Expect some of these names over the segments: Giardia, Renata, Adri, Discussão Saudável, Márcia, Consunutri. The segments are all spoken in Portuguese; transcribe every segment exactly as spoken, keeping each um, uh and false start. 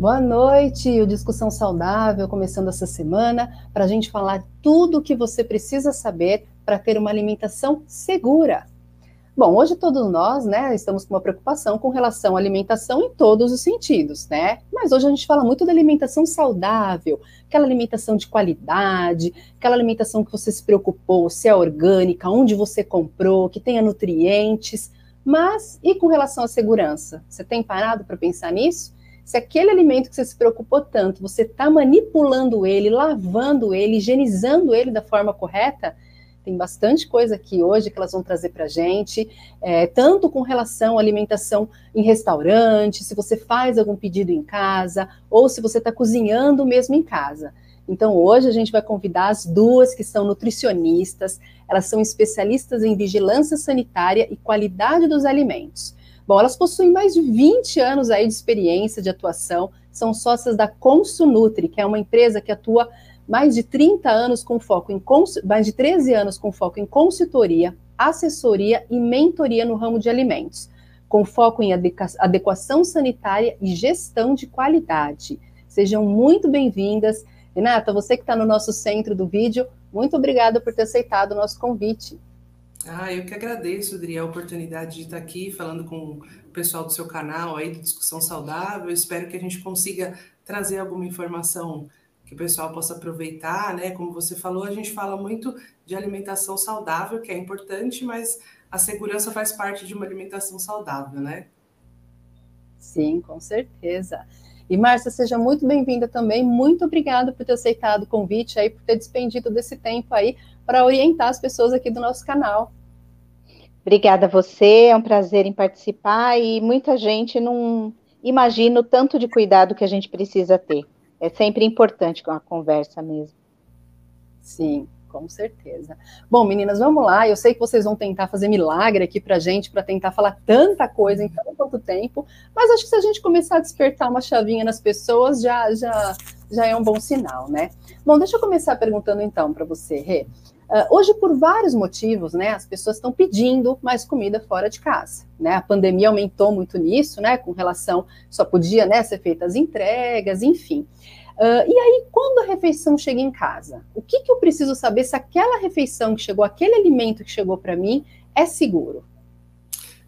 Boa noite, o Discussão Saudável começando essa semana para a gente falar tudo o que você precisa saber para ter uma alimentação segura. Bom, hoje todos nós, né, estamos com uma preocupação com relação à alimentação em todos os sentidos, né? Mas hoje a gente fala muito da alimentação saudável, aquela alimentação de qualidade, aquela alimentação que você se preocupou, se é orgânica, onde você comprou, que tenha nutrientes. Mas e com relação à segurança? Você tem parado para pensar nisso? Se aquele alimento que você se preocupou tanto, você está manipulando ele, lavando ele, higienizando ele da forma correta, tem bastante coisa aqui hoje que elas vão trazer para a gente, é, tanto com relação à alimentação em restaurante, se você faz algum pedido em casa, ou se você está cozinhando mesmo em casa. Então hoje a gente vai convidar as duas que são nutricionistas, elas são especialistas em vigilância sanitária e qualidade dos alimentos. Bom, elas possuem mais de vinte anos aí de experiência, de atuação, são sócias da Consunutri, que é uma empresa que atua mais de trinta anos com foco em, mais de treze anos com foco em consultoria, assessoria e mentoria no ramo de alimentos, com foco em adequação sanitária e gestão de qualidade. Sejam muito bem-vindas. Renata, você que está no nosso centro do vídeo, muito obrigada por ter aceitado o nosso convite. Ah, eu que agradeço, Adri, a oportunidade de estar aqui falando com o pessoal do seu canal aí, do Discussão Saudável. Espero que a gente consiga trazer alguma informação que o pessoal possa aproveitar, né? Como você falou, a gente fala muito de alimentação saudável, que é importante, mas a segurança faz parte de uma alimentação saudável, né? Sim, com certeza. E Márcia, seja muito bem-vinda também, muito obrigada por ter aceitado o convite aí, por ter despendido desse tempo aí para orientar as pessoas aqui do nosso canal. Obrigada a você, é um prazer em participar e muita gente não imagina o tanto de cuidado que a gente precisa ter. É sempre importante com a conversa mesmo. Sim, com certeza. Bom, meninas, vamos lá. Eu sei que vocês vão tentar fazer milagre aqui pra gente, para tentar falar tanta coisa em tão pouco tempo, mas acho que se a gente começar a despertar uma chavinha nas pessoas, já, já, já é um bom sinal, né? Bom, deixa eu começar perguntando então para você, Rê. Uh, hoje, por vários motivos, né, as pessoas estão pedindo mais comida fora de casa, né? A pandemia aumentou muito nisso, né, com relação, só podia, né, ser feitas entregas, enfim. Uh, e aí, quando a refeição chega em casa, o que, que eu preciso saber se aquela refeição que chegou, aquele alimento que chegou para mim, é seguro?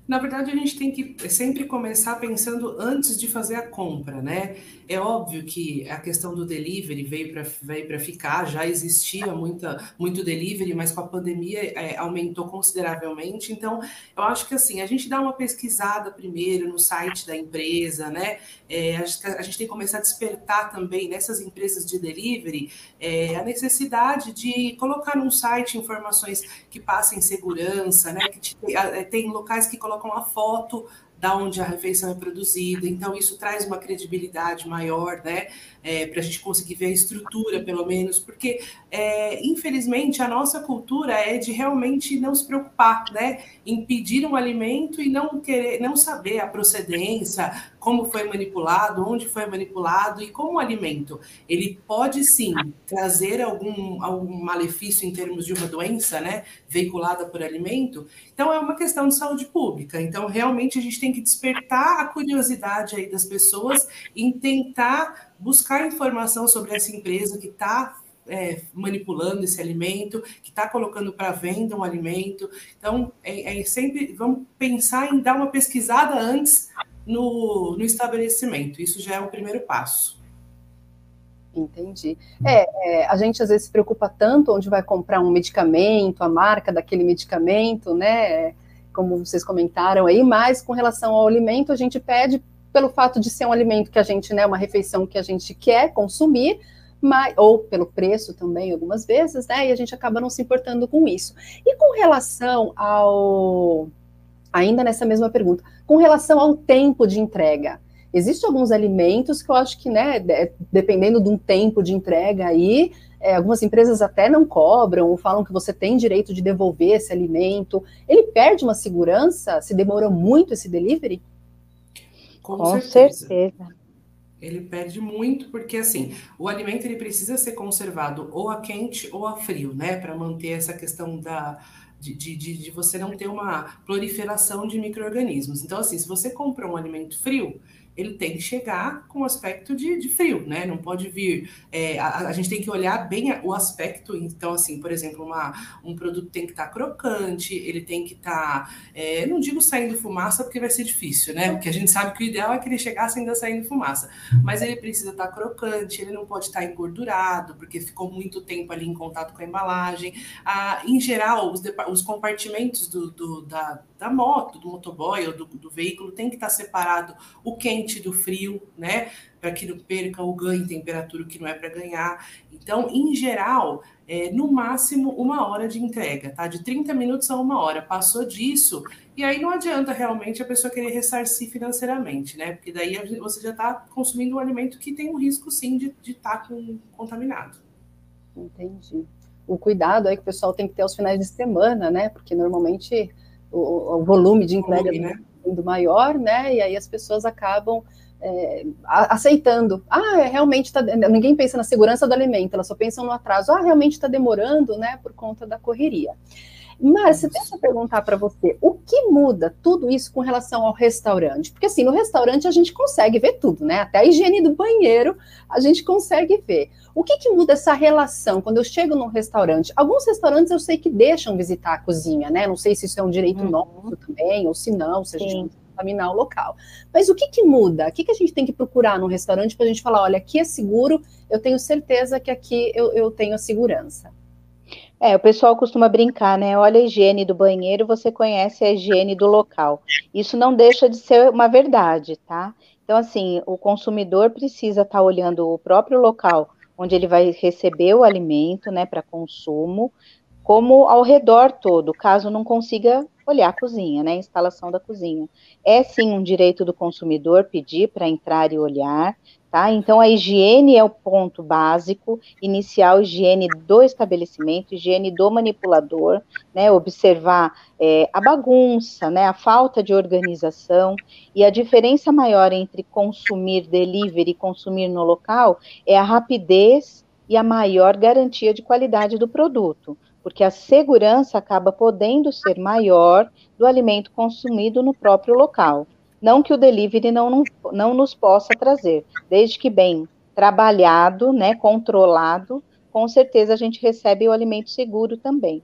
Na verdade, a gente tem que sempre começar pensando antes de fazer a compra, né? É óbvio que a questão do delivery veio para veio para ficar, já existia muita, muito delivery, mas com a pandemia é, aumentou consideravelmente. Então, eu acho que assim, a gente dá uma pesquisada primeiro no site da empresa, né? É, a, gente, a gente tem que começar a despertar também nessas empresas de delivery é, a necessidade de colocar num site informações que passem segurança, né? Que te, a, tem locais que colocam colocam a foto da onde a refeição é produzida, então isso traz uma credibilidade maior, né, é, para a gente conseguir ver a estrutura, pelo menos, porque, é, infelizmente, a nossa cultura é de realmente não se preocupar, né, em pedir um alimento e não querer, não saber a procedência, como foi manipulado, onde foi manipulado, e como o alimento, ele pode sim trazer algum, algum malefício em termos de uma doença, né, veiculada por alimento, então é uma questão de saúde pública, então realmente a gente tem que despertar a curiosidade aí das pessoas em tentar buscar informação sobre essa empresa que está é, manipulando esse alimento, que está colocando para venda um alimento. Então, é, é sempre vamos pensar em dar uma pesquisada antes no, no estabelecimento. Isso já é o primeiro passo. Entendi. É, é, a gente às vezes se preocupa tanto onde vai comprar um medicamento, a marca daquele medicamento, né? Como vocês comentaram aí, mas com relação ao alimento, a gente pede pelo fato de ser um alimento que a gente, né, uma refeição que a gente quer consumir, mas, ou pelo preço também, algumas vezes, né, e a gente acaba não se importando com isso. E com relação ao, ainda nessa mesma pergunta, com relação ao tempo de entrega, existem alguns alimentos que eu acho que, né, dependendo de um tempo de entrega aí, É, algumas empresas até não cobram ou falam que você tem direito de devolver esse alimento. Ele perde uma segurança se demorou muito esse delivery? Com, Com certeza. certeza. Ele perde muito porque, assim, o alimento ele precisa ser conservado ou a quente ou a frio, né? Para manter essa questão da... De, de, de você não ter uma proliferação de micro-organismos. Então, assim, se você comprou um alimento frio, ele tem que chegar com o aspecto de, de frio, né? Não pode vir... É, a, a gente tem que olhar bem o aspecto. Então, assim, por exemplo, uma, um produto tem que estar tá crocante, ele tem que estar... Tá, é, não digo saindo fumaça, porque vai ser difícil, né? Porque a gente sabe que o ideal é que ele chegasse ainda saindo fumaça. Mas ele precisa estar tá crocante, ele não pode estar tá engordurado, porque ficou muito tempo ali em contato com a embalagem. Ah, em geral, os, os compartimentos do, do, da, da moto, do motoboy ou do, do veículo, tem que estar tá separado o quente do frio, né? Para que não perca ou ganhe temperatura que não é para ganhar. Então, em geral, é, no máximo uma hora de entrega, tá? De trinta minutos a uma hora. Passou disso, e aí não adianta realmente a pessoa querer ressarcir financeiramente, né? Porque daí você já está consumindo um alimento que tem um risco, sim, de estar com, contaminado. Entendi. O cuidado aí que o pessoal tem que ter aos finais de semana, né? Porque normalmente o, o volume de entrega... Volume, né? Sendo maior, né, e aí as pessoas acabam é, aceitando. Ah, realmente, tá, ninguém pensa na segurança do alimento, elas só pensam no atraso. Ah, realmente está demorando, né, por conta da correria. Márcia, deixa eu perguntar para você, o que muda tudo isso com relação ao restaurante? Porque assim, no restaurante a gente consegue ver tudo, né, até a higiene do banheiro a gente consegue ver. O que que muda essa relação quando eu chego num restaurante? Alguns restaurantes eu sei que deixam visitar a cozinha, né, não sei se isso é um direito uhum. nosso também, ou se não, se a gente não contaminar o local. Mas o que que muda? O que que a gente tem que procurar num restaurante para a gente falar, olha, aqui é seguro, eu tenho certeza que aqui eu, eu tenho a segurança? É, o pessoal costuma brincar, né? Olha a higiene do banheiro, você conhece a higiene do local. Isso não deixa de ser uma verdade, tá? Então, assim, o consumidor precisa estar olhando o próprio local onde ele vai receber o alimento, né, para consumo, como ao redor todo, caso não consiga olhar a cozinha, né, a instalação da cozinha. É, sim, um direito do consumidor pedir para entrar e olhar, tá? Então, a higiene é o ponto básico, inicial, higiene do estabelecimento, higiene do manipulador, né, observar é, a bagunça, né, a falta de organização, e a diferença maior entre consumir delivery e consumir no local é a rapidez e a maior garantia de qualidade do produto, porque a segurança acaba podendo ser maior do alimento consumido no próprio local. Não que o delivery não, não, não nos possa trazer, desde que bem trabalhado, né, controlado, com certeza a gente recebe o alimento seguro também,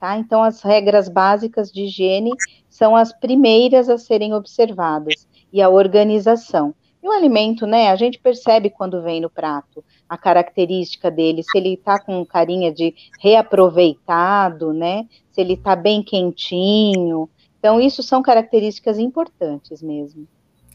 tá? Então, as regras básicas de higiene são as primeiras a serem observadas, e a organização. E o alimento, né, a gente percebe quando vem no prato, a característica dele, se ele tá com carinha de reaproveitado, né, se ele tá bem quentinho. Então, isso são características importantes mesmo.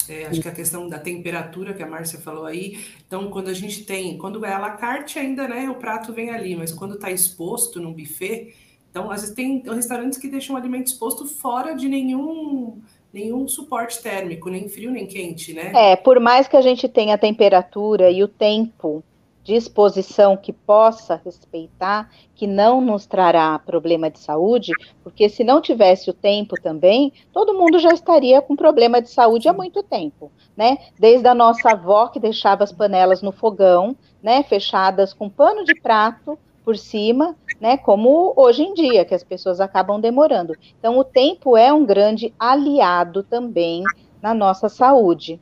É, acho que a questão da temperatura que a Márcia falou aí, então quando a gente tem, quando é à la carte ainda, né, o prato vem ali, mas quando está exposto num buffet, então às vezes tem restaurantes que deixam o alimento exposto fora de nenhum, nenhum suporte térmico, nem frio, nem quente, né? É, por mais que a gente tenha a temperatura e o tempo de exposição que possa respeitar, que não nos trará problema de saúde, porque se não tivesse o tempo também, todo mundo já estaria com problema de saúde há muito tempo, né? Desde a nossa avó, que deixava as panelas no fogão, né, fechadas com pano de prato por cima, né, como hoje em dia, que as pessoas acabam demorando. Então, o tempo é um grande aliado também na nossa saúde,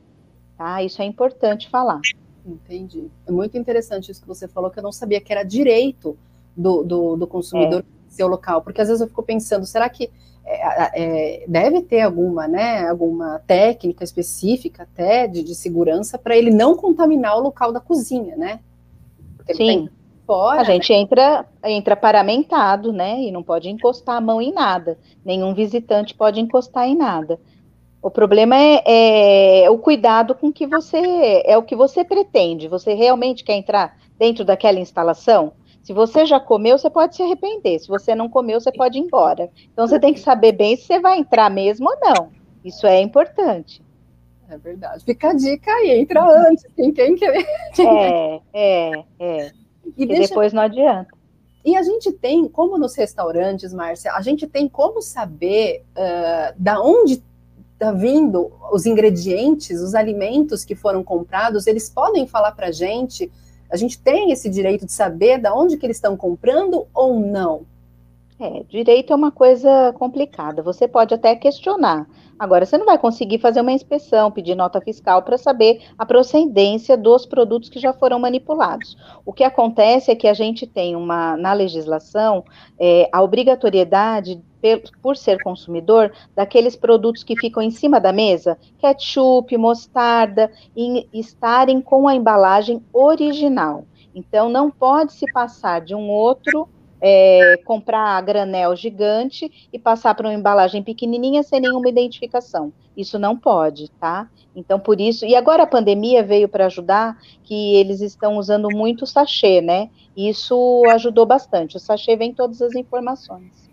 tá? Isso é importante falar. Entendi. É muito interessante isso que você falou, que eu não sabia que era direito do, do, do consumidor é. Seu local, porque às vezes eu fico pensando, será que é, é, deve ter alguma, né, alguma técnica específica até de, de segurança para ele não contaminar o local da cozinha, né? Porque sim. Tá fora, a gente, né, entra, entra paramentado, né, e não pode encostar a mão em nada, nenhum visitante pode encostar em nada. O problema é, é o cuidado com que você, é o que você pretende. Você realmente quer entrar dentro daquela instalação? Se você já comeu, você pode se arrepender. Se você não comeu, você pode ir embora. Então, você tem que saber bem se você vai entrar mesmo ou não. Isso é importante. É verdade. Fica a dica aí, entra antes. Quem quer. É, é, é. E deixa... depois não adianta. E a gente tem, como nos restaurantes, Márcia, a gente tem como saber uh, da onde tá vindo os ingredientes, os alimentos que foram comprados, eles podem falar para a gente, a gente tem esse direito de saber de onde que eles estão comprando ou não? É, direito é uma coisa complicada, você pode até questionar. Agora, você não vai conseguir fazer uma inspeção, pedir nota fiscal para saber a procedência dos produtos que já foram manipulados. O que acontece é que a gente tem uma, na legislação, é, a obrigatoriedade, por ser consumidor, daqueles produtos que ficam em cima da mesa, ketchup, mostarda, em, estarem com a embalagem original. Então, não pode se passar de um outro... É, comprar a granel gigante e passar para uma embalagem pequenininha sem nenhuma identificação. Isso não pode, tá? Então, por isso... E agora a pandemia veio para ajudar, que eles estão usando muito sachê, né? Isso ajudou bastante. O sachê vem todas as informações.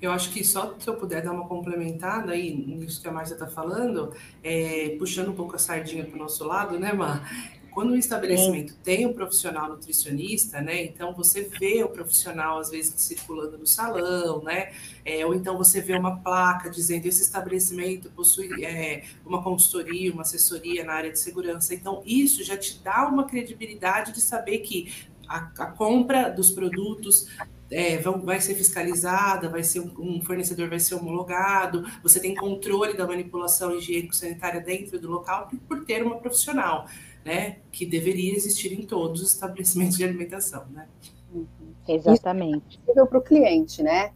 Eu acho que só se eu puder dar uma complementada aí nisso que a Márcia está falando, é, puxando um pouco a sardinha para o nosso lado, né, Mar? Quando um estabelecimento tem um profissional nutricionista, né, então você vê o profissional, às vezes, circulando no salão, né, é, ou então você vê uma placa dizendo esse estabelecimento possui é, uma consultoria, uma assessoria na área de segurança. Então, isso já te dá uma credibilidade de saber que a, a compra dos produtos... É, vão, vai ser fiscalizada, vai ser um, um fornecedor vai ser homologado, você tem controle da manipulação higiênico-sanitária dentro do local por, por ter uma profissional, né, que deveria existir em todos os estabelecimentos de alimentação, né? Uhum, exatamente. Isso é visível para o cliente, né?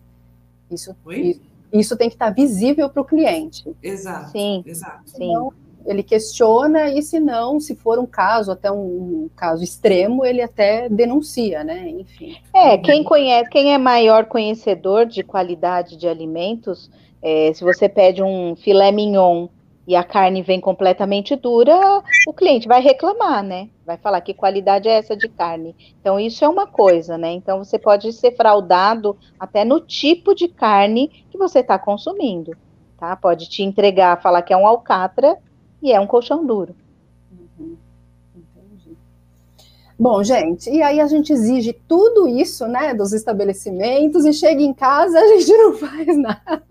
Isso, isso, isso tem que estar visível para o cliente. Exato. Sim. Exato. Sim. Então, ele questiona e se não, se for um caso, até um caso extremo, ele até denuncia, né, enfim. É, quem conhece, quem é maior conhecedor de qualidade de alimentos, é, se você pede um filé mignon e a carne vem completamente dura, o cliente vai reclamar, né, vai falar que qualidade é essa de carne. Então, isso é uma coisa, né, então você pode ser fraudado até no tipo de carne que você está consumindo, tá, pode te entregar, falar que é um alcatra, e é um colchão duro. Uhum. Entendi. Bom, gente, e aí a gente exige tudo isso, né, dos estabelecimentos, e chega em casa, a gente não faz nada.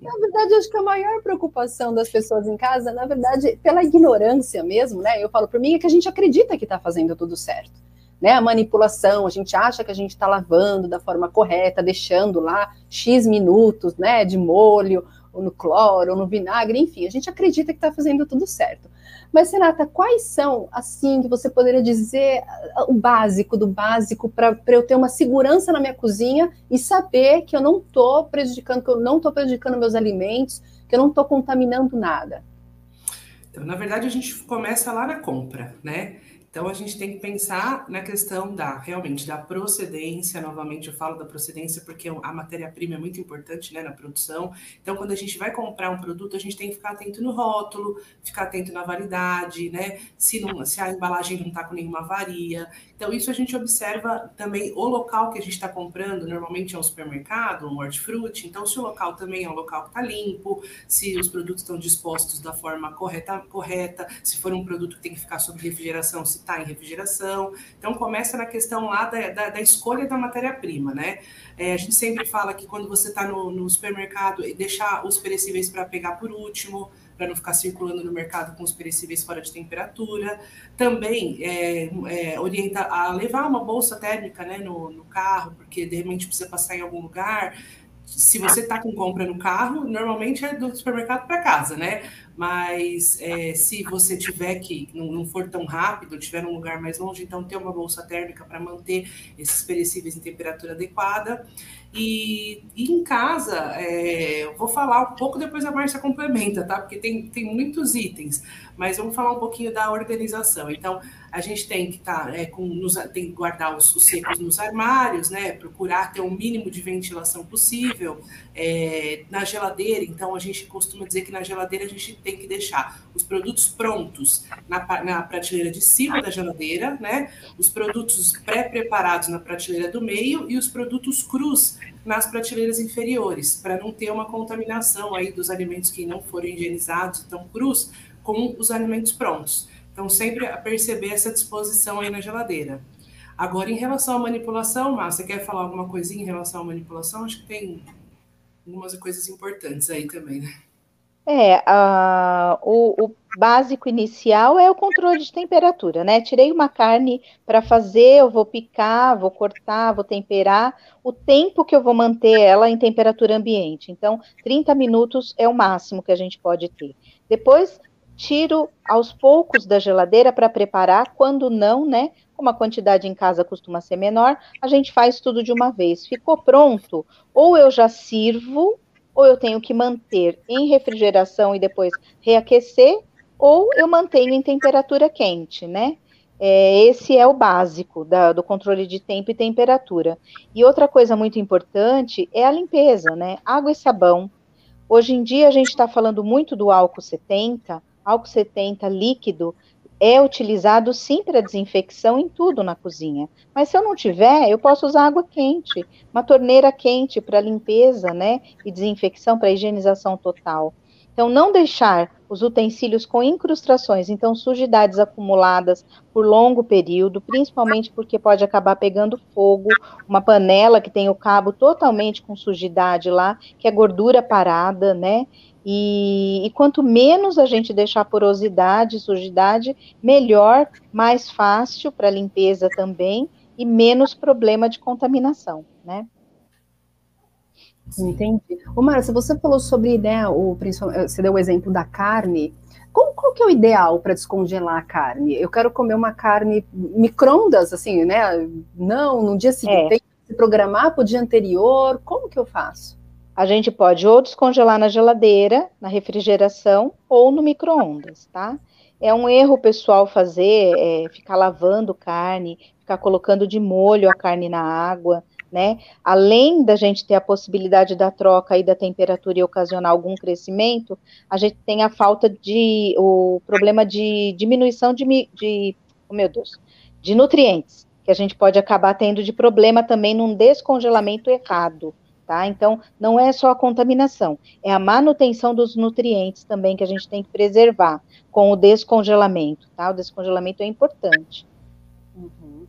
Na verdade, acho que a maior preocupação das pessoas em casa, na verdade, pela ignorância mesmo, né, eu falo por mim, é que a gente acredita que está fazendo tudo certo, né, a manipulação, a gente acha que a gente está lavando da forma correta, deixando lá X minutos, né, de molho, ou no cloro, ou no vinagre, enfim, a gente acredita que está fazendo tudo certo. Mas, Renata, quais são, assim, que você poderia dizer o básico do básico para eu ter uma segurança na minha cozinha e saber que eu não estou prejudicando, que eu não estou prejudicando meus alimentos, que eu não estou contaminando nada? Então, na verdade, a gente começa lá na compra, né? Então, a gente tem que pensar na questão da, realmente, da procedência. Novamente, eu falo da procedência porque a matéria-prima é muito importante, né, na produção. Então, quando a gente vai comprar um produto, a gente tem que ficar atento no rótulo, ficar atento na validade, né, se, não, se a embalagem não está com nenhuma avaria. Então, isso a gente observa também o local que a gente está comprando. Normalmente é um supermercado, um hortifruti. Então, se o local também é um local que está limpo, se os produtos estão dispostos da forma correta, correta, se for um produto que tem que ficar sob refrigeração, se está em refrigeração. Então, começa na questão lá da, da, da escolha da matéria-prima, né? É, a gente sempre fala que quando você está no, no supermercado, deixar os perecíveis para pegar por último, para não ficar circulando no mercado com os perecíveis fora de temperatura. Também é, é, orienta a levar uma bolsa térmica, né, no, no carro, porque de repente precisa passar em algum lugar. Se você está com compra no carro, normalmente é do supermercado para casa, né? Mas é, se você tiver que, não, não for tão rápido, tiver um lugar mais longe, então ter uma bolsa térmica para manter esses perecíveis em temperatura adequada. E, e em casa, é, eu vou falar um pouco, depois a Márcia complementa, tá? Porque tem, tem muitos itens, mas vamos falar um pouquinho da organização. Então, a gente tem que tá, é, com, nos, tem que guardar os, os secos nos armários, né? Procurar ter o mínimo de ventilação possível. É, na geladeira, então, a gente costuma dizer que na geladeira a gente tem que deixar os produtos prontos na, na prateleira de cima da geladeira, né? Os produtos pré-preparados na prateleira do meio e os produtos crus nas prateleiras inferiores, para não ter uma contaminação aí dos alimentos que não foram higienizados, então crus, com os alimentos prontos. Então, sempre perceber essa disposição aí na geladeira. Agora, em relação à manipulação, Márcia, quer falar alguma coisinha em relação à manipulação? Acho que tem algumas coisas importantes aí também, né? É, a, o, o básico inicial é o controle de temperatura, né? Tirei uma carne para fazer, eu vou picar, vou cortar, vou temperar, o tempo que eu vou manter ela em temperatura ambiente. Então, trinta minutos é o máximo que a gente pode ter. Depois, tiro aos poucos da geladeira para preparar, quando não, né? Como a quantidade em casa costuma ser menor, a gente faz tudo de uma vez. Ficou pronto, ou eu já sirvo, ou eu tenho que manter em refrigeração e depois reaquecer, ou eu mantenho em temperatura quente, né? É, esse é o básico da, do controle de tempo e temperatura. E outra coisa muito importante é a limpeza, né? Água e sabão. Hoje em dia a gente está falando muito do álcool setenta, álcool setenta líquido é utilizado sim para desinfecção em tudo na cozinha. Mas se eu não tiver, eu posso usar água quente, uma torneira quente para limpeza, né? E desinfecção para higienização total. Então, não deixar os utensílios com incrustações, então sujidades acumuladas por longo período, principalmente porque pode acabar pegando fogo, uma panela que tem o cabo totalmente com sujidade lá, que é gordura parada, né? E, e quanto menos a gente deixar porosidade, sujidade, melhor, mais fácil para limpeza também e menos problema de contaminação, né? Entendi. Ô, Márcia, você falou sobre, né, o, você deu o exemplo da carne. Qual, qual que é o ideal para descongelar a carne? Eu quero comer uma carne micro-ondas, assim, né? Não, no dia seguinte, é. Se programar para o dia anterior, como que eu faço? A gente pode ou descongelar na geladeira, na refrigeração, ou no micro-ondas, tá? É um erro pessoal fazer, é, ficar lavando carne, ficar colocando de molho a carne na água, né? Além da gente ter a possibilidade da troca e da temperatura e ocasionar algum crescimento, a gente tem a falta de, o problema de diminuição de, de oh meu Deus, de nutrientes, que a gente pode acabar tendo de problema também num descongelamento errado. Tá? Então, não é só a contaminação, é a manutenção dos nutrientes também que a gente tem que preservar com o descongelamento, tá? O descongelamento é importante. Uhum,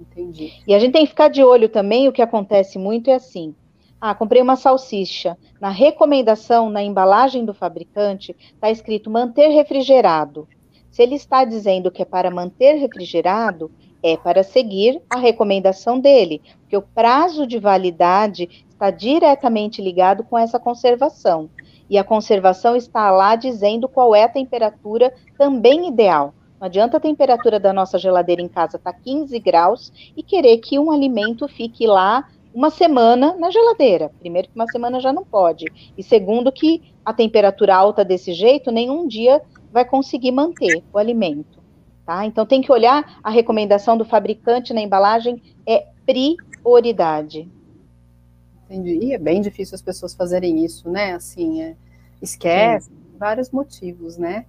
entendi. E a gente tem que ficar de olho também, o que acontece muito é assim, ah, comprei uma salsicha, na recomendação, na embalagem do fabricante, está escrito manter refrigerado. Se ele está dizendo que é para manter refrigerado, é para seguir a recomendação dele, porque o prazo de validade está diretamente ligado com essa conservação. E a conservação está lá dizendo qual é a temperatura também ideal. Não adianta a temperatura da nossa geladeira em casa estar quinze graus e querer que um alimento fique lá uma semana na geladeira. Primeiro que uma semana já não pode. E segundo que a temperatura alta desse jeito, nenhum dia vai conseguir manter o alimento. Tá? Então, tem que olhar a recomendação do fabricante na embalagem, é prioridade. Entendi. E é bem difícil as pessoas fazerem isso, né? Assim, é, esquece, sim, vários motivos, né?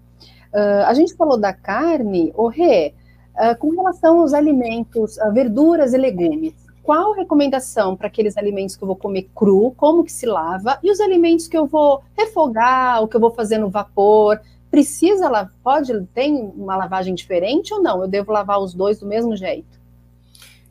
Uh, a gente falou da carne, o Rê, uh, com relação aos alimentos, uh, verduras e legumes, qual a recomendação para aqueles alimentos que eu vou comer cru, como que se lava, e os alimentos que eu vou refogar, o que eu vou fazer no vapor, precisa, ela pode, tem uma lavagem diferente ou não? Eu devo lavar os dois do mesmo jeito?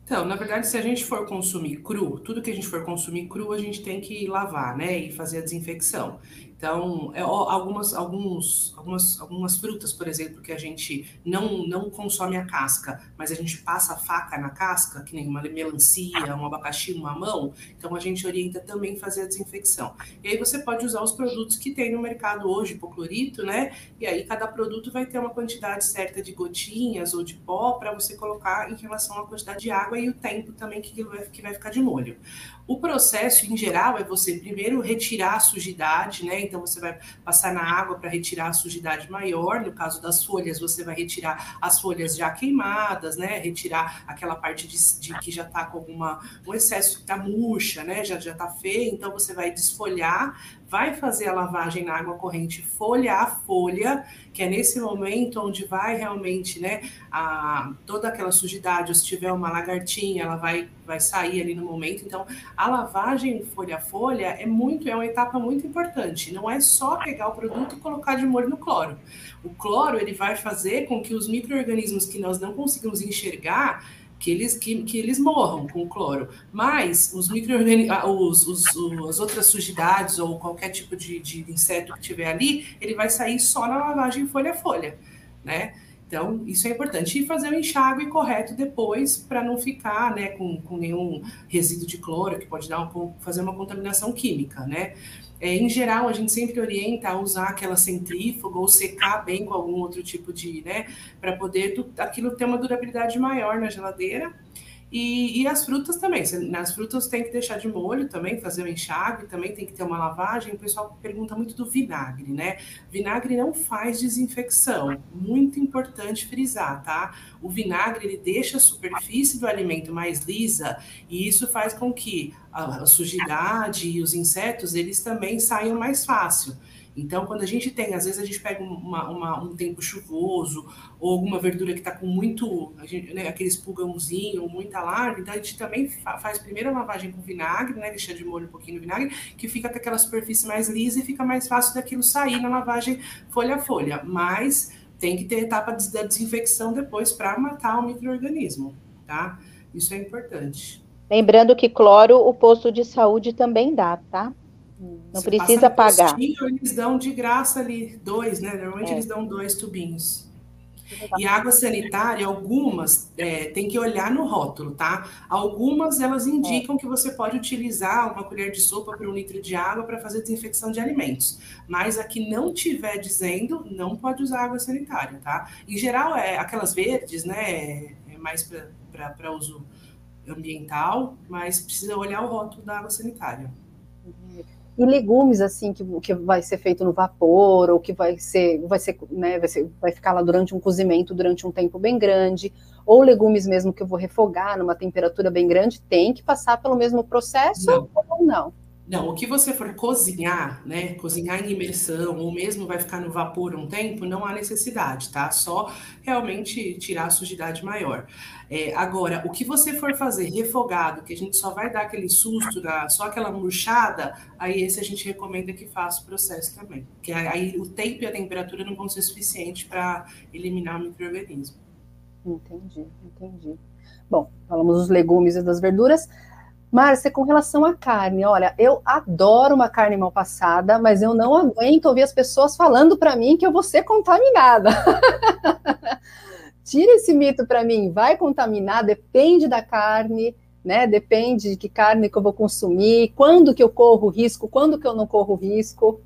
Então, na verdade, se a gente for consumir cru, tudo que a gente for consumir cru, a gente tem que lavar, né? E fazer a desinfecção. Então, é, algumas, alguns, algumas, algumas frutas, por exemplo, que a gente não, não consome a casca, mas a gente passa a faca na casca, que nem uma melancia, um abacaxi, um mamão, então a gente orienta também fazer a desinfecção. E aí você pode usar os produtos que tem no mercado hoje, hipoclorito, né? E aí cada produto vai ter uma quantidade certa de gotinhas ou de pó para você colocar em relação à quantidade de água e o tempo também que vai, que vai ficar de molho. O processo, em geral, é você primeiro retirar a sujidade, né? Então, você vai passar na água para retirar a sujidade maior. No caso das folhas, você vai retirar as folhas já queimadas, né? Retirar aquela parte de, de que já está com alguma, um excesso que está murcha, né? Já está feia. Então, você vai desfolhar, vai fazer a lavagem na água corrente folha a folha, que é nesse momento onde vai realmente, né, a, toda aquela sujidade, ou se tiver uma lagartinha, ela vai, vai sair ali no momento. Então, a lavagem folha a folha é, muito, é uma etapa muito importante, não é só pegar o produto e colocar de molho no cloro. O cloro, ele vai fazer com que os micro-organismos que nós não conseguimos enxergar, que eles, que, que eles morram com o cloro, mas os micro-organismos, os, os, as outras sujidades ou qualquer tipo de, de inseto que tiver ali, ele vai sair só na lavagem folha a folha, né? Então, isso é importante. E fazer o enxágue correto depois, para não ficar, né, com, com nenhum resíduo de cloro, que pode dar um pouco, fazer uma contaminação química, né? É, em geral, a gente sempre orienta a usar aquela centrífuga ou secar bem com algum outro tipo de, né, para poder do, aquilo ter uma durabilidade maior na geladeira. E, e as frutas também. Nas frutas tem que deixar de molho também, fazer o enxágue, também tem que ter uma lavagem. O pessoal pergunta muito do vinagre, né? Vinagre não faz desinfecção, muito importante frisar, tá? O vinagre, ele deixa a superfície do alimento mais lisa e isso faz com que a, a sujidade e os insetos, eles também saiam mais fácil. Então, quando a gente tem, às vezes a gente pega uma, uma, um tempo chuvoso ou alguma verdura que está com muito, a gente, né, aqueles pulgãozinho, muita larva, então a gente também fa- faz primeiro a lavagem com vinagre, né, deixar de molho um pouquinho de vinagre, que fica com aquela superfície mais lisa e fica mais fácil daquilo sair na lavagem folha a folha. Mas tem que ter etapa da desinfecção depois para matar o micro-organismo, tá? Isso é importante. Lembrando que cloro o posto de saúde também dá, tá? Não você precisa pagar. Postinho, eles dão de graça ali dois, né? Normalmente é. eles dão dois tubinhos. E água sanitária, algumas, é, tem que olhar no rótulo, tá? Algumas, elas indicam é. que você pode utilizar uma colher de sopa para um litro de água para fazer desinfecção de alimentos. Mas a que não tiver dizendo, não pode usar água sanitária, tá? Em geral, é aquelas verdes, né? É mais para uso ambiental, mas precisa olhar o rótulo da água sanitária. Uhum. E legumes, assim, que, que vai ser feito no vapor, ou que vai ser, vai ser, né, vai ser, vai ficar lá durante um cozimento, durante um tempo bem grande, ou legumes mesmo que eu vou refogar numa temperatura bem grande, tem que passar pelo mesmo processo não. ou não? Não, o que você for cozinhar, né, cozinhar em imersão, ou mesmo vai ficar no vapor um tempo, não há necessidade, tá? Só realmente tirar a sujidade maior. É, agora, o que você for fazer refogado, que a gente só vai dar aquele susto, da, só aquela murchada, aí esse a gente recomenda que faça o processo também. Porque aí o tempo e a temperatura não vão ser suficientes para eliminar o micro-organismo. Entendi, entendi. Bom, falamos dos legumes e das verduras. Márcia, com relação à carne, olha, eu adoro uma carne mal passada, mas eu não aguento ouvir as pessoas falando para mim que eu vou ser contaminada. Tira esse mito para mim, vai contaminar, depende da carne, né? Depende de que carne que eu vou consumir, quando que eu corro risco, quando que eu não corro risco.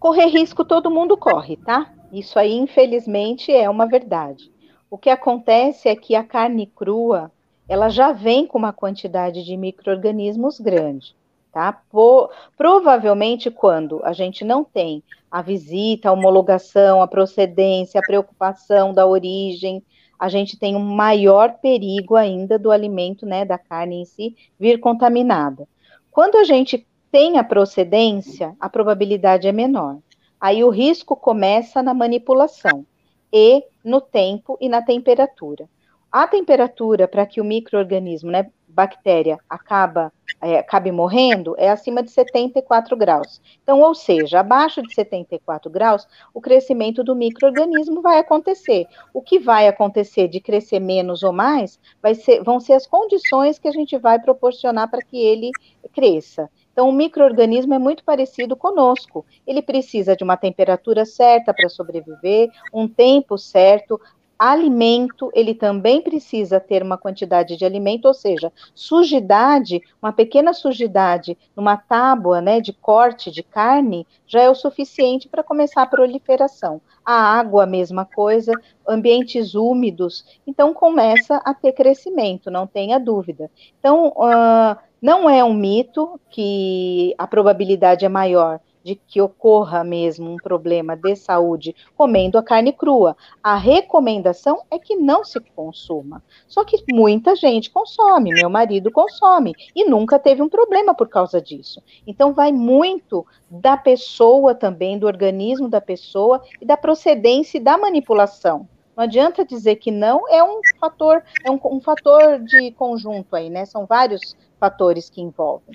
Correr risco todo mundo corre, tá? Isso aí, infelizmente, é uma verdade. O que acontece é que a carne crua, ela já vem com uma quantidade de micro-organismos grande, tá? Por, provavelmente, quando a gente não tem a visita, a homologação, a procedência, a preocupação da origem, a gente tem um maior perigo ainda do alimento, né, da carne em si, vir contaminada. Quando a gente tem a procedência, a probabilidade é menor. Aí o risco começa na manipulação e no tempo e na temperatura. A temperatura para que o micro-organismo, né, bactéria, acaba, é, acabe morrendo é acima de setenta e quatro graus. Então, ou seja, abaixo de setenta e quatro graus, o crescimento do micro-organismo vai acontecer. O que vai acontecer de crescer menos ou mais vai ser, vão ser as condições que a gente vai proporcionar para que ele cresça. Então, o micro-organismo é muito parecido conosco. Ele precisa de uma temperatura certa para sobreviver, um tempo certo. Alimento, ele também precisa ter uma quantidade de alimento, ou seja, sujidade, uma pequena sujidade numa tábua, né, de corte de carne, já é o suficiente para começar a proliferação. A água, a mesma coisa, ambientes úmidos, então começa a ter crescimento, não tenha dúvida. Então, uh, não é um mito que a probabilidade é maior de que ocorra mesmo um problema de saúde comendo a carne crua. A recomendação é que não se consuma. Só que muita gente consome, meu marido consome, e nunca teve um problema por causa disso. Então, vai muito da pessoa também, do organismo da pessoa, e da procedência e da manipulação. Não adianta dizer que não, é um fator, é um, um fator de conjunto aí, né? São vários fatores que envolvem.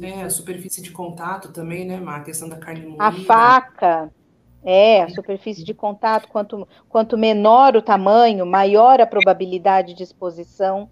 É, a superfície de contato também, né, Má? A questão da carne moída. A faca. É, a superfície de contato, quanto, quanto menor o tamanho, maior a probabilidade de exposição.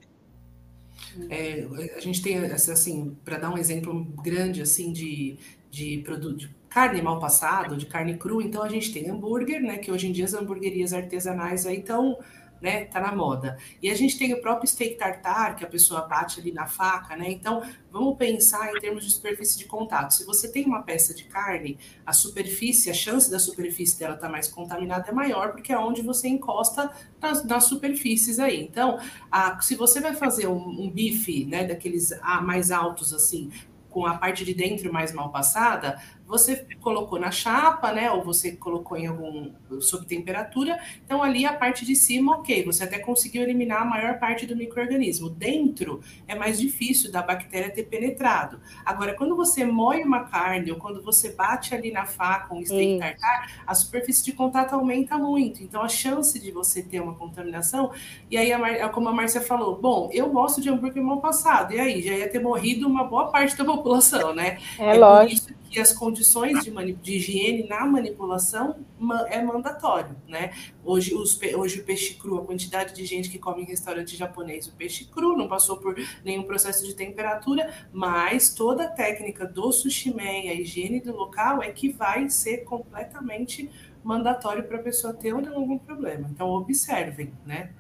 É, a gente tem, assim, para dar um exemplo grande, assim, de, de produto, de carne mal passada, de carne crua, então a gente tem hambúrguer, né, que hoje em dia as hamburguerias artesanais aí estão... né, tá na moda. E a gente tem o próprio steak tartar, que a pessoa bate ali na faca, né? Então, vamos pensar em termos de superfície de contato. Se você tem uma peça de carne, a superfície, a chance da superfície dela estar mais contaminada é maior, porque é onde você encosta nas, nas superfícies aí. Então, a, se você vai fazer um, um bife, né, daqueles a, mais altos, assim, com a parte de dentro mais mal passada, você colocou na chapa, né, ou você colocou em algum, sob temperatura, então ali a parte de cima, ok, você até conseguiu eliminar a maior parte do micro-organismo. Dentro é mais difícil da bactéria ter penetrado. Agora, quando você moe uma carne, ou quando você bate ali na faca um steak tartar, a superfície de contato aumenta muito, então a chance de você ter uma contaminação, e aí, a Mar... como a Márcia falou, bom, eu gosto de hambúrguer mal passado, e aí, já ia ter morrido uma boa parte da população, né? É, é lógico. E as condições de, mani- de higiene na manipulação ma- é mandatório, né? Hoje, os pe- hoje o peixe cru, a quantidade de gente que come em restaurante japonês o peixe cru, não passou por nenhum processo de temperatura, mas toda a técnica do sushi man, a higiene do local é que vai ser completamente mandatório para a pessoa ter ou não algum problema. Então, observem, né?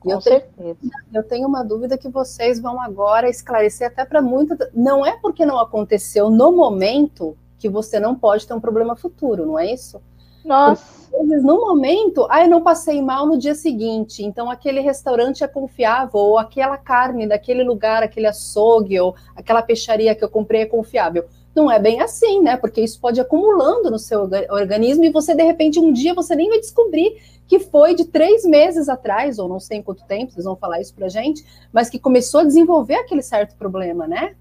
Com eu certeza. Tenho, eu tenho uma dúvida que vocês vão agora esclarecer até para muita... Não é porque não aconteceu no momento que você não pode ter um problema futuro, não é isso? Nossa! Porque, às vezes, no momento, ah, eu não passei mal no dia seguinte, então aquele restaurante é confiável, ou aquela carne daquele lugar, aquele açougue, ou aquela peixaria que eu comprei é confiável. Não é bem assim, né? Porque isso pode ir acumulando no seu organismo e você, de repente, um dia você nem vai descobrir que foi de três meses atrás, ou não sei em quanto tempo, vocês vão falar isso pra gente, mas que começou a desenvolver aquele certo problema, né?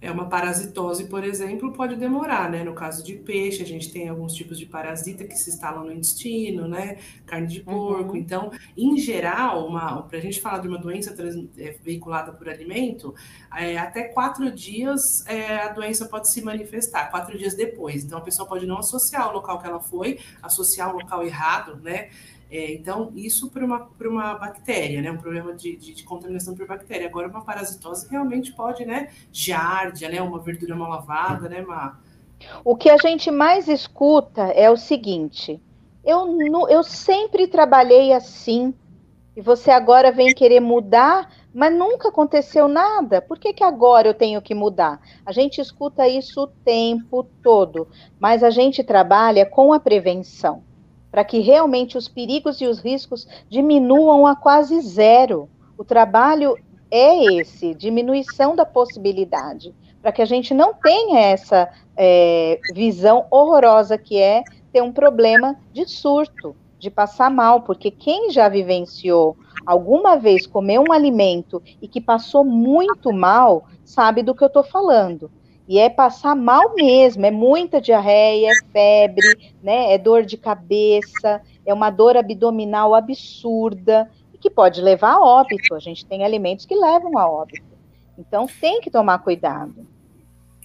É, uma parasitose, por exemplo, pode demorar, né? No caso de peixe, a gente tem alguns tipos de parasita que se instalam no intestino, né? Carne de porco. Uhum. Então, em geral, para a gente falar de uma doença trans, é, veiculada por alimento, é, até quatro dias é, a doença pode se manifestar, quatro dias depois. Então, a pessoa pode não associar o local que ela foi, associar o local errado, né? É, então, isso para uma, para uma bactéria, né? Um problema de, de, de contaminação por bactéria. Agora, uma parasitose realmente pode, né? Giardia, né? Uma verdura mal lavada, né, Má? O que a gente mais escuta é o seguinte: eu, no, eu sempre trabalhei assim, e você agora vem querer mudar, mas nunca aconteceu nada. Por que que agora eu tenho que mudar? A gente escuta isso o tempo todo, mas a gente trabalha com a prevenção, para que realmente os perigos e os riscos diminuam a quase zero. O trabalho é esse, diminuição da possibilidade, para que a gente não tenha essa é, visão horrorosa que é ter um problema de surto, de passar mal, porque quem já vivenciou alguma vez comer um alimento e que passou muito mal, sabe do que eu estou falando. E é passar mal mesmo, é muita diarreia, é febre, né? É dor de cabeça, é uma dor abdominal absurda, e que pode levar a óbito. A gente tem alimentos que levam a óbito. Então, tem que tomar cuidado.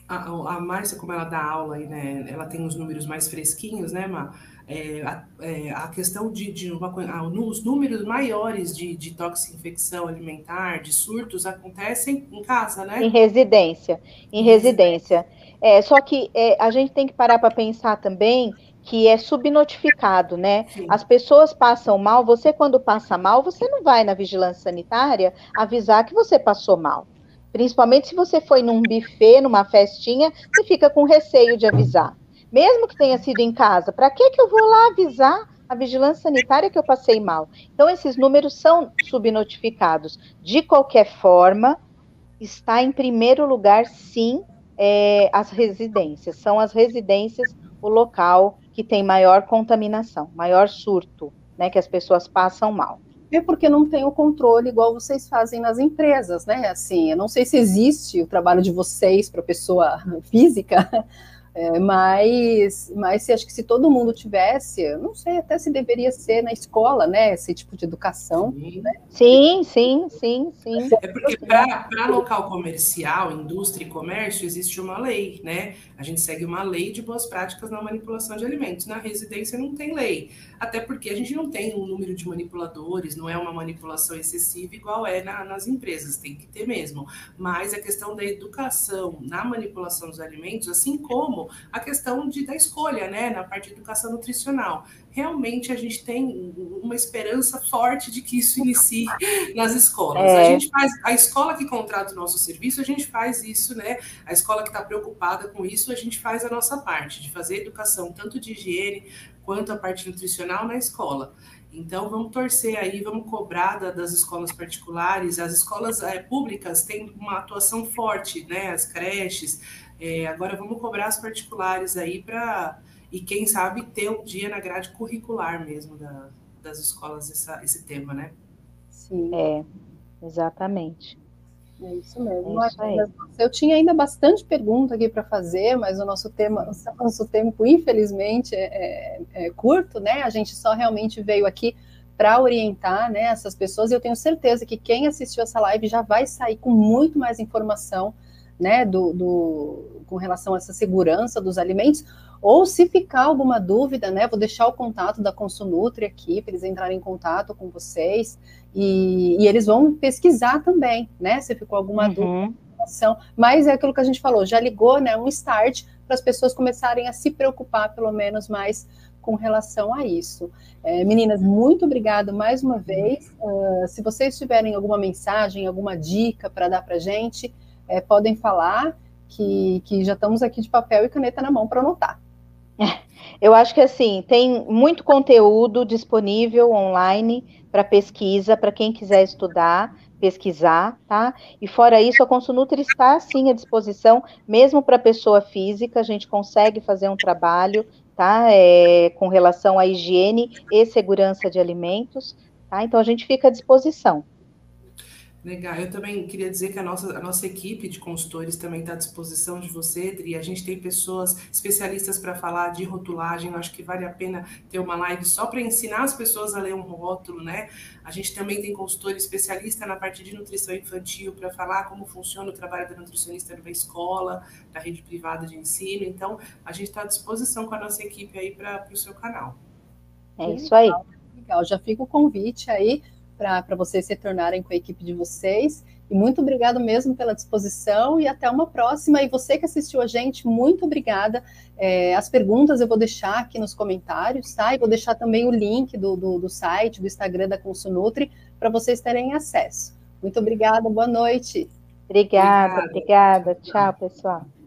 A, a Márcia, como ela dá aula, aí, né? Ela tem os números mais fresquinhos, né, Má? É, a, é, a questão de, de uma, a, os números maiores de, de toxinfecção alimentar, de surtos, acontecem em casa, né? Em residência, em residência. É, só que é, a gente tem que parar para pensar também que é subnotificado, né? Sim. As pessoas passam mal, você quando passa mal, você não vai na vigilância sanitária avisar que você passou mal. Principalmente se você foi num buffet, numa festinha, você fica com receio de avisar. Mesmo que tenha sido em casa, para que que eu vou lá avisar a vigilância sanitária que eu passei mal? Então, esses números são subnotificados. De qualquer forma, está em primeiro lugar, sim, é, as residências. São as residências o local que tem maior contaminação, maior surto, né, que as pessoas passam mal. É porque não tem o controle igual vocês fazem nas empresas, né? Assim, eu não sei se existe o trabalho de vocês para pessoa física, É, mas, mas se, acho que se todo mundo tivesse, não sei até se deveria ser na escola, né, esse tipo de educação. Sim, né? sim, sim, sim, sim. É porque para local comercial, indústria e comércio, existe uma lei, né? A gente segue uma lei de boas práticas na manipulação de alimentos. Na residência não tem lei, até porque a gente não tem um número de manipuladores, não é uma manipulação excessiva igual é na, nas empresas, tem que ter mesmo. Mas a questão da educação na manipulação dos alimentos, assim como a questão de, da escolha, né, na parte de educação nutricional. Realmente a gente tem uma esperança forte de que isso inicie nas escolas. É. A gente faz, a escola que contrata o nosso serviço, a gente faz isso, né? A escola que está preocupada com isso, a gente faz a nossa parte, de fazer educação, tanto de higiene quanto a parte nutricional na escola. Então, vamos torcer aí, vamos cobrar da, das escolas particulares. As escolas é, públicas têm uma atuação forte, né? As creches. É, agora vamos cobrar as particulares aí para, e quem sabe, ter um dia na grade curricular mesmo da, das escolas essa, esse tema, né? Sim, é, exatamente. É isso mesmo. É isso aí. Eu tinha ainda bastante pergunta aqui para fazer, mas o nosso tema, o nosso tempo, infelizmente, é, é curto, né? A gente só realmente veio aqui para orientar, né, essas pessoas, e eu tenho certeza que quem assistiu essa live já vai sair com muito mais informação, né, do, do, com relação a essa segurança dos alimentos, ou se ficar alguma dúvida, né, vou deixar o contato da Consunutri aqui, para eles entrarem em contato com vocês, e, e eles vão pesquisar também, né, se ficou alguma uhum. dúvida, mas é aquilo que a gente falou, já ligou, né, um start, para as pessoas começarem a se preocupar, pelo menos, mais com relação a isso. É, meninas, muito obrigada mais uma vez, uh, se vocês tiverem alguma mensagem, alguma dica para dar para gente, É, podem falar que, que já estamos aqui de papel e caneta na mão para anotar. Eu acho que, assim, tem muito conteúdo disponível online para pesquisa, para quem quiser estudar, pesquisar, tá? E fora isso, a Consunutri está, sim, à disposição, mesmo para pessoa física, a gente consegue fazer um trabalho, tá? É, com relação à higiene e segurança de alimentos, tá? Então, a gente fica à disposição. Legal, eu também queria dizer que a nossa, a nossa equipe de consultores também está à disposição de você, Adri. A gente tem pessoas especialistas para falar de rotulagem, eu acho que vale a pena ter uma live só para ensinar as pessoas a ler um rótulo, né? A gente também tem consultor especialista na parte de nutrição infantil para falar como funciona o trabalho da nutricionista na escola, na rede privada de ensino. Então, a gente está à disposição com a nossa equipe aí para o seu canal. É isso aí. Legal, legal. Já fica o convite aí para vocês se tornarem com a equipe de vocês. E muito obrigado mesmo pela disposição e até uma próxima. E você que assistiu a gente, muito obrigada. É, as perguntas eu vou deixar aqui nos comentários, tá? E vou deixar também o link do, do, do site, do Instagram da Consunutri, para vocês terem acesso. Muito obrigada, boa noite. Obrigada, obrigada. Tchau, pessoal.